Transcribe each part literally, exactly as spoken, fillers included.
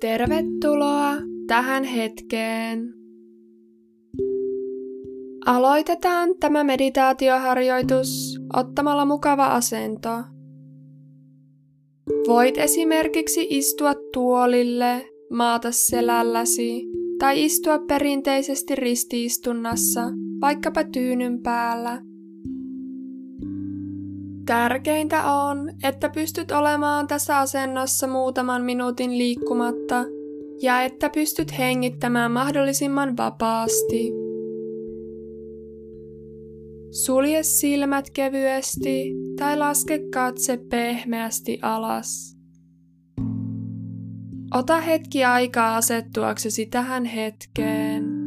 Tervetuloa tähän hetkeen. Aloitetaan tämä meditaatioharjoitus ottamalla mukava asento. Voit esimerkiksi istua tuolille, maata selälläsi tai istua perinteisesti ristiistunnassa, vaikkapa tyynyn päällä. Tärkeintä on, että pystyt olemaan tässä asennossa muutaman minuutin liikkumatta ja että pystyt hengittämään mahdollisimman vapaasti. Sulje silmät kevyesti tai laske katse pehmeästi alas. Ota hetki aikaa asettuaksesi tähän hetkeen.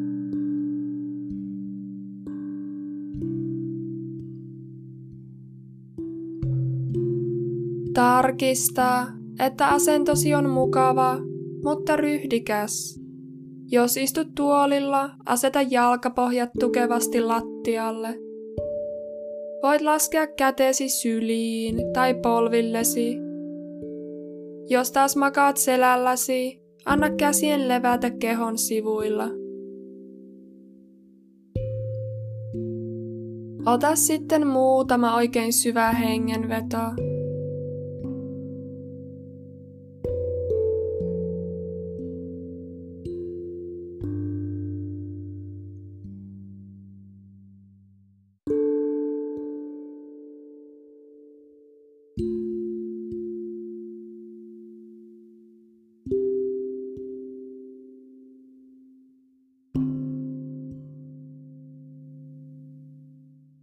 Tarkista, että asentosi on mukava, mutta ryhdikäs. Jos istut tuolilla, aseta jalkapohjat tukevasti lattialle. Voit laskea kätesi syliin tai polvillesi. Jos taas makaat selälläsi, anna käsien levätä kehon sivuilla. Ota sitten muutama oikein syvä hengenveto.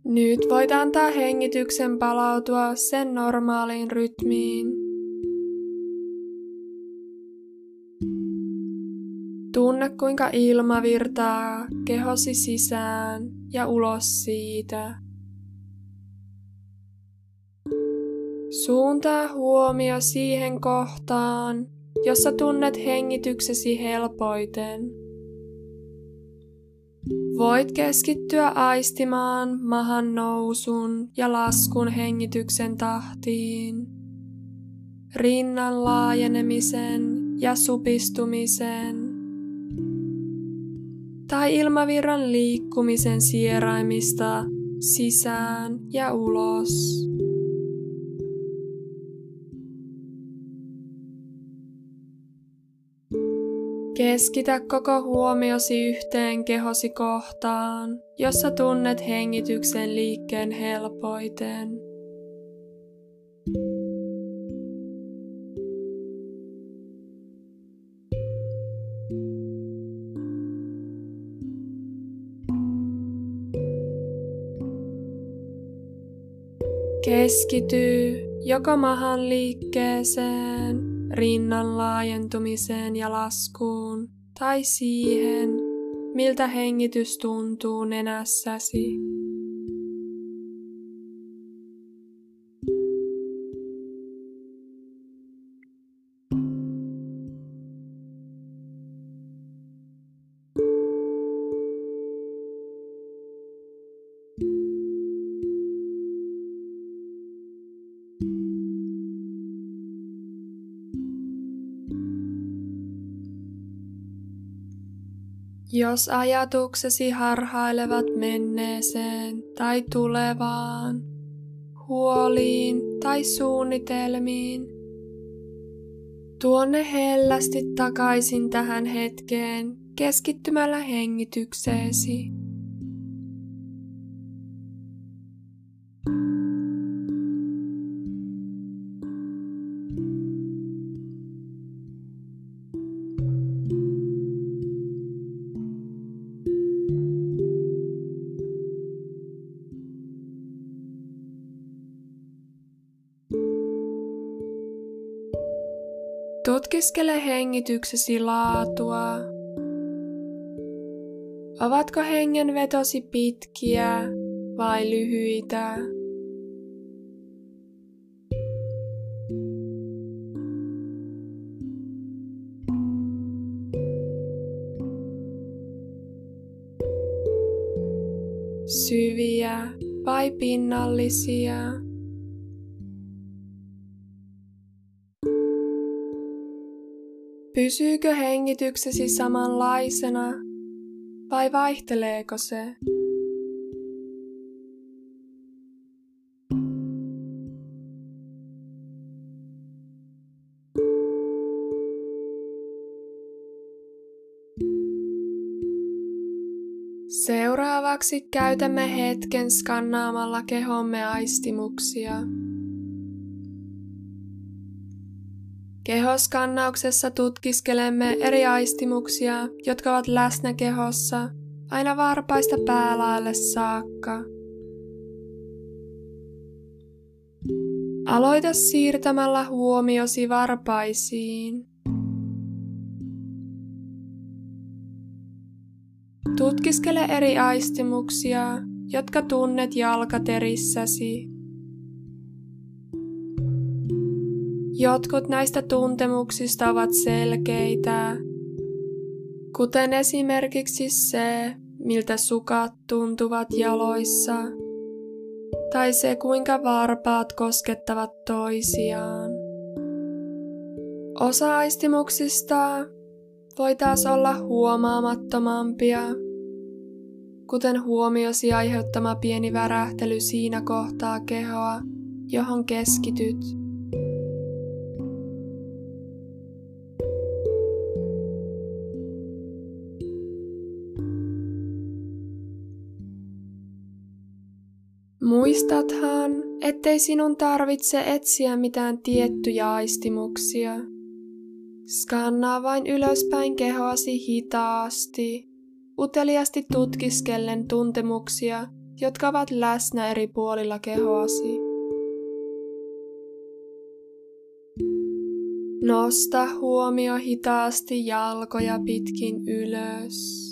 Nyt voit antaa hengityksen palautua sen normaaliin rytmiin. Tunne kuinka ilma virtaa kehosi sisään ja ulos siitä. Suuntaa huomio siihen kohtaan, jossa tunnet hengityksesi helpoiten. Voit keskittyä aistimaan mahan nousun ja laskun hengityksen tahtiin, rinnan laajenemisen ja supistumisen, tai ilmavirran liikkumisen sieraimista sisään ja ulos. Keskitä koko huomiosi yhteen kehosi kohtaan, jossa tunnet hengityksen liikkeen helpoiten. Keskity joko mahan liikkeeseen, rinnan laajentumiseen ja laskuun, tai siihen, miltä hengitys tuntuu nenässäsi. Jos ajatuksesi harhailevat menneeseen tai tulevaan, huoliin tai suunnitelmiin, tuo ne hellästi takaisin tähän hetkeen keskittymällä hengitykseesi. Tutkiskele hengityksesi laatua. Ovatko hengenvetosi pitkiä vai lyhyitä? Syviä vai pinnallisia? Pysyykö hengityksesi samanlaisena vai vaihteleeko se? Seuraavaksi käytämme hetken skannaamalla kehomme aistimuksia. Kehoskannauksessa tutkiskelemme eri aistimuksia, jotka ovat läsnä kehossa, aina varpaista päälaelle saakka. Aloita siirtämällä huomiosi varpaisiin. Tutkiskele eri aistimuksia, jotka tunnet jalkaterissäsi. Jotkut näistä tuntemuksista ovat selkeitä, kuten esimerkiksi se, miltä sukat tuntuvat jaloissa, tai se, kuinka varpaat koskettavat toisiaan. Osa aistimuksista voi taas olla huomaamattomampia, kuten huomiosi aiheuttama pieni värähtely siinä kohtaa kehoa, johon keskityt. Muistathan, ettei sinun tarvitse etsiä mitään tiettyjä aistimuksia. Skannaa vain ylöspäin kehoasi hitaasti, uteliasti tutkiskellen tuntemuksia, jotka ovat läsnä eri puolilla kehoasi. Nosta huomio hitaasti jalkoja pitkin ylös.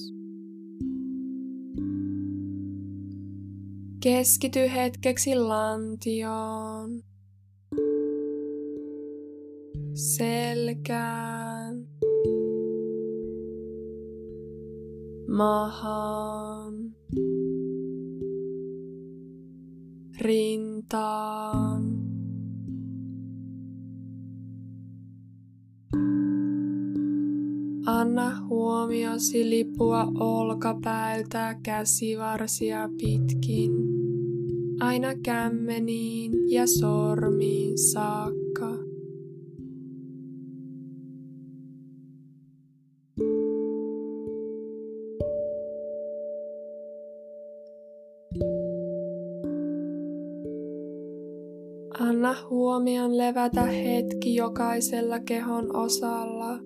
Keskity hetkeksi lantioon, selkään, mahaan, rintaan, anna huomiosi lipua olkapäiltä käsivarsia pitkin. Aina kämmeniin ja sormiin saakka. Anna huomion levätä hetki jokaisella kehon osalla.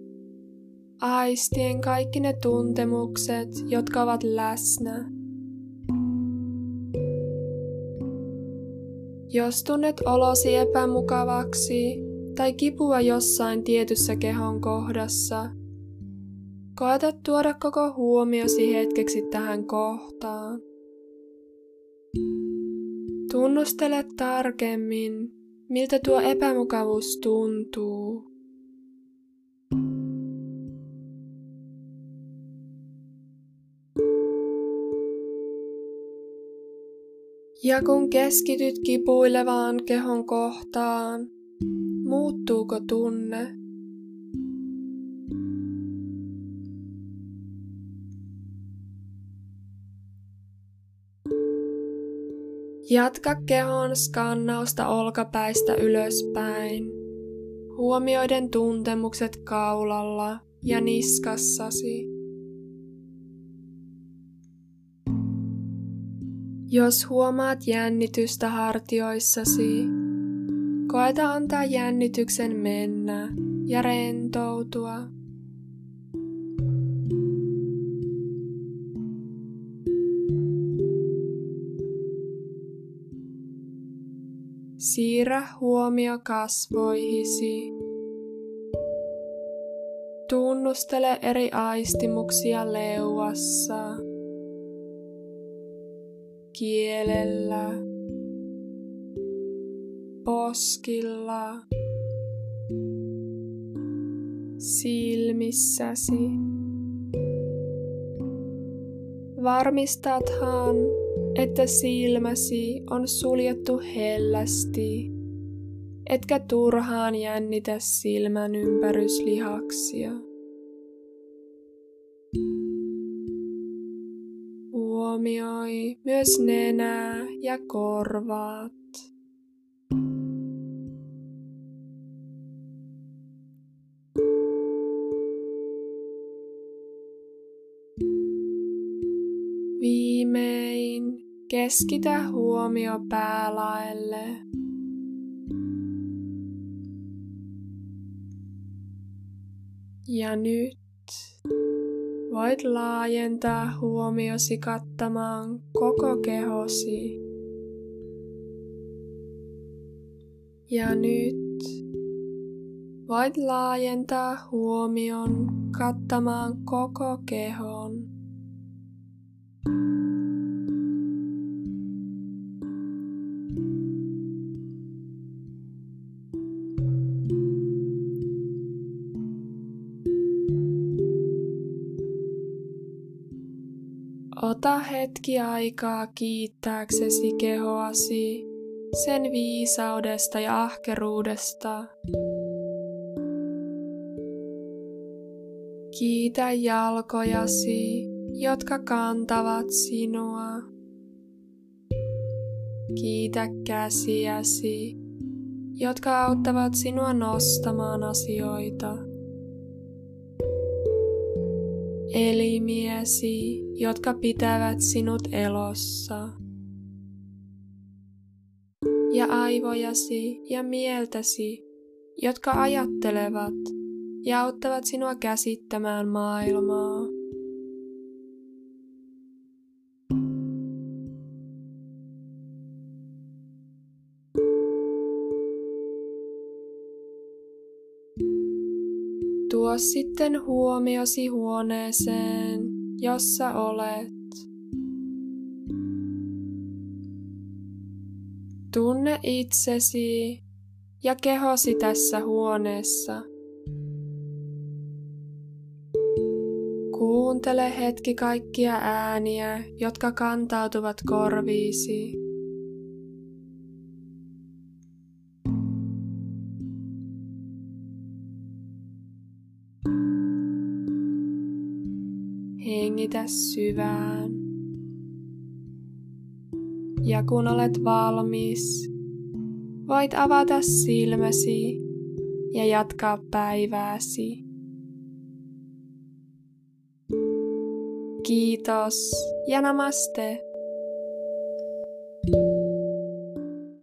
Aistien kaikki ne tuntemukset, jotka ovat läsnä. Jos tunnet olosi epämukavaksi tai kipua jossain tietyssä kehon kohdassa, koeta tuoda koko huomiosi hetkeksi tähän kohtaan. Tunnustele tarkemmin, miltä tuo epämukavuus tuntuu. Ja kun keskityt kipuilevaan kehon kohtaan, muuttuuko tunne? Jatka kehon skannausta olkapäistä ylöspäin, huomioiden tuntemukset kaulalla ja niskassasi. Jos huomaat jännitystä hartioissasi, koeta antaa jännityksen mennä ja rentoutua. Siirrä huomio kasvoihisi. Tunnustele eri aistimuksia leuassa. Kielellä, poskilla, silmissäsi. Varmistathan, että silmäsi on suljettu hellästi, etkä turhaan jännitä silmän ympäryslihaksia. huomioi myös nenää ja korvat. Viimein keskitä huomio päälaelle. Ja nyt voit laajentaa huomiosi kattamaan koko kehosi. Ja nyt voit laajentaa huomion kattamaan koko kehon. Ota hetki aikaa kiittääksesi kehoasi, sen viisaudesta ja ahkeruudesta. Kiitä jalkojasi, jotka kantavat sinua. Kiitä käsiäsi, jotka auttavat sinua nostamaan asioita. Elimiesi, jotka pitävät sinut elossa. Ja aivojasi ja mieltäsi, jotka ajattelevat ja auttavat sinua käsittämään maailmaa. Tuo sitten huomiosi huoneeseen, jossa olet. Tunne itsesi ja kehosi tässä huoneessa. Kuuntele hetki kaikkia ääniä, jotka kantautuvat korviisi. Hengitä syvään. Ja kun olet valmis, voit avata silmäsi ja jatkaa päivääsi. Kiitos ja namaste.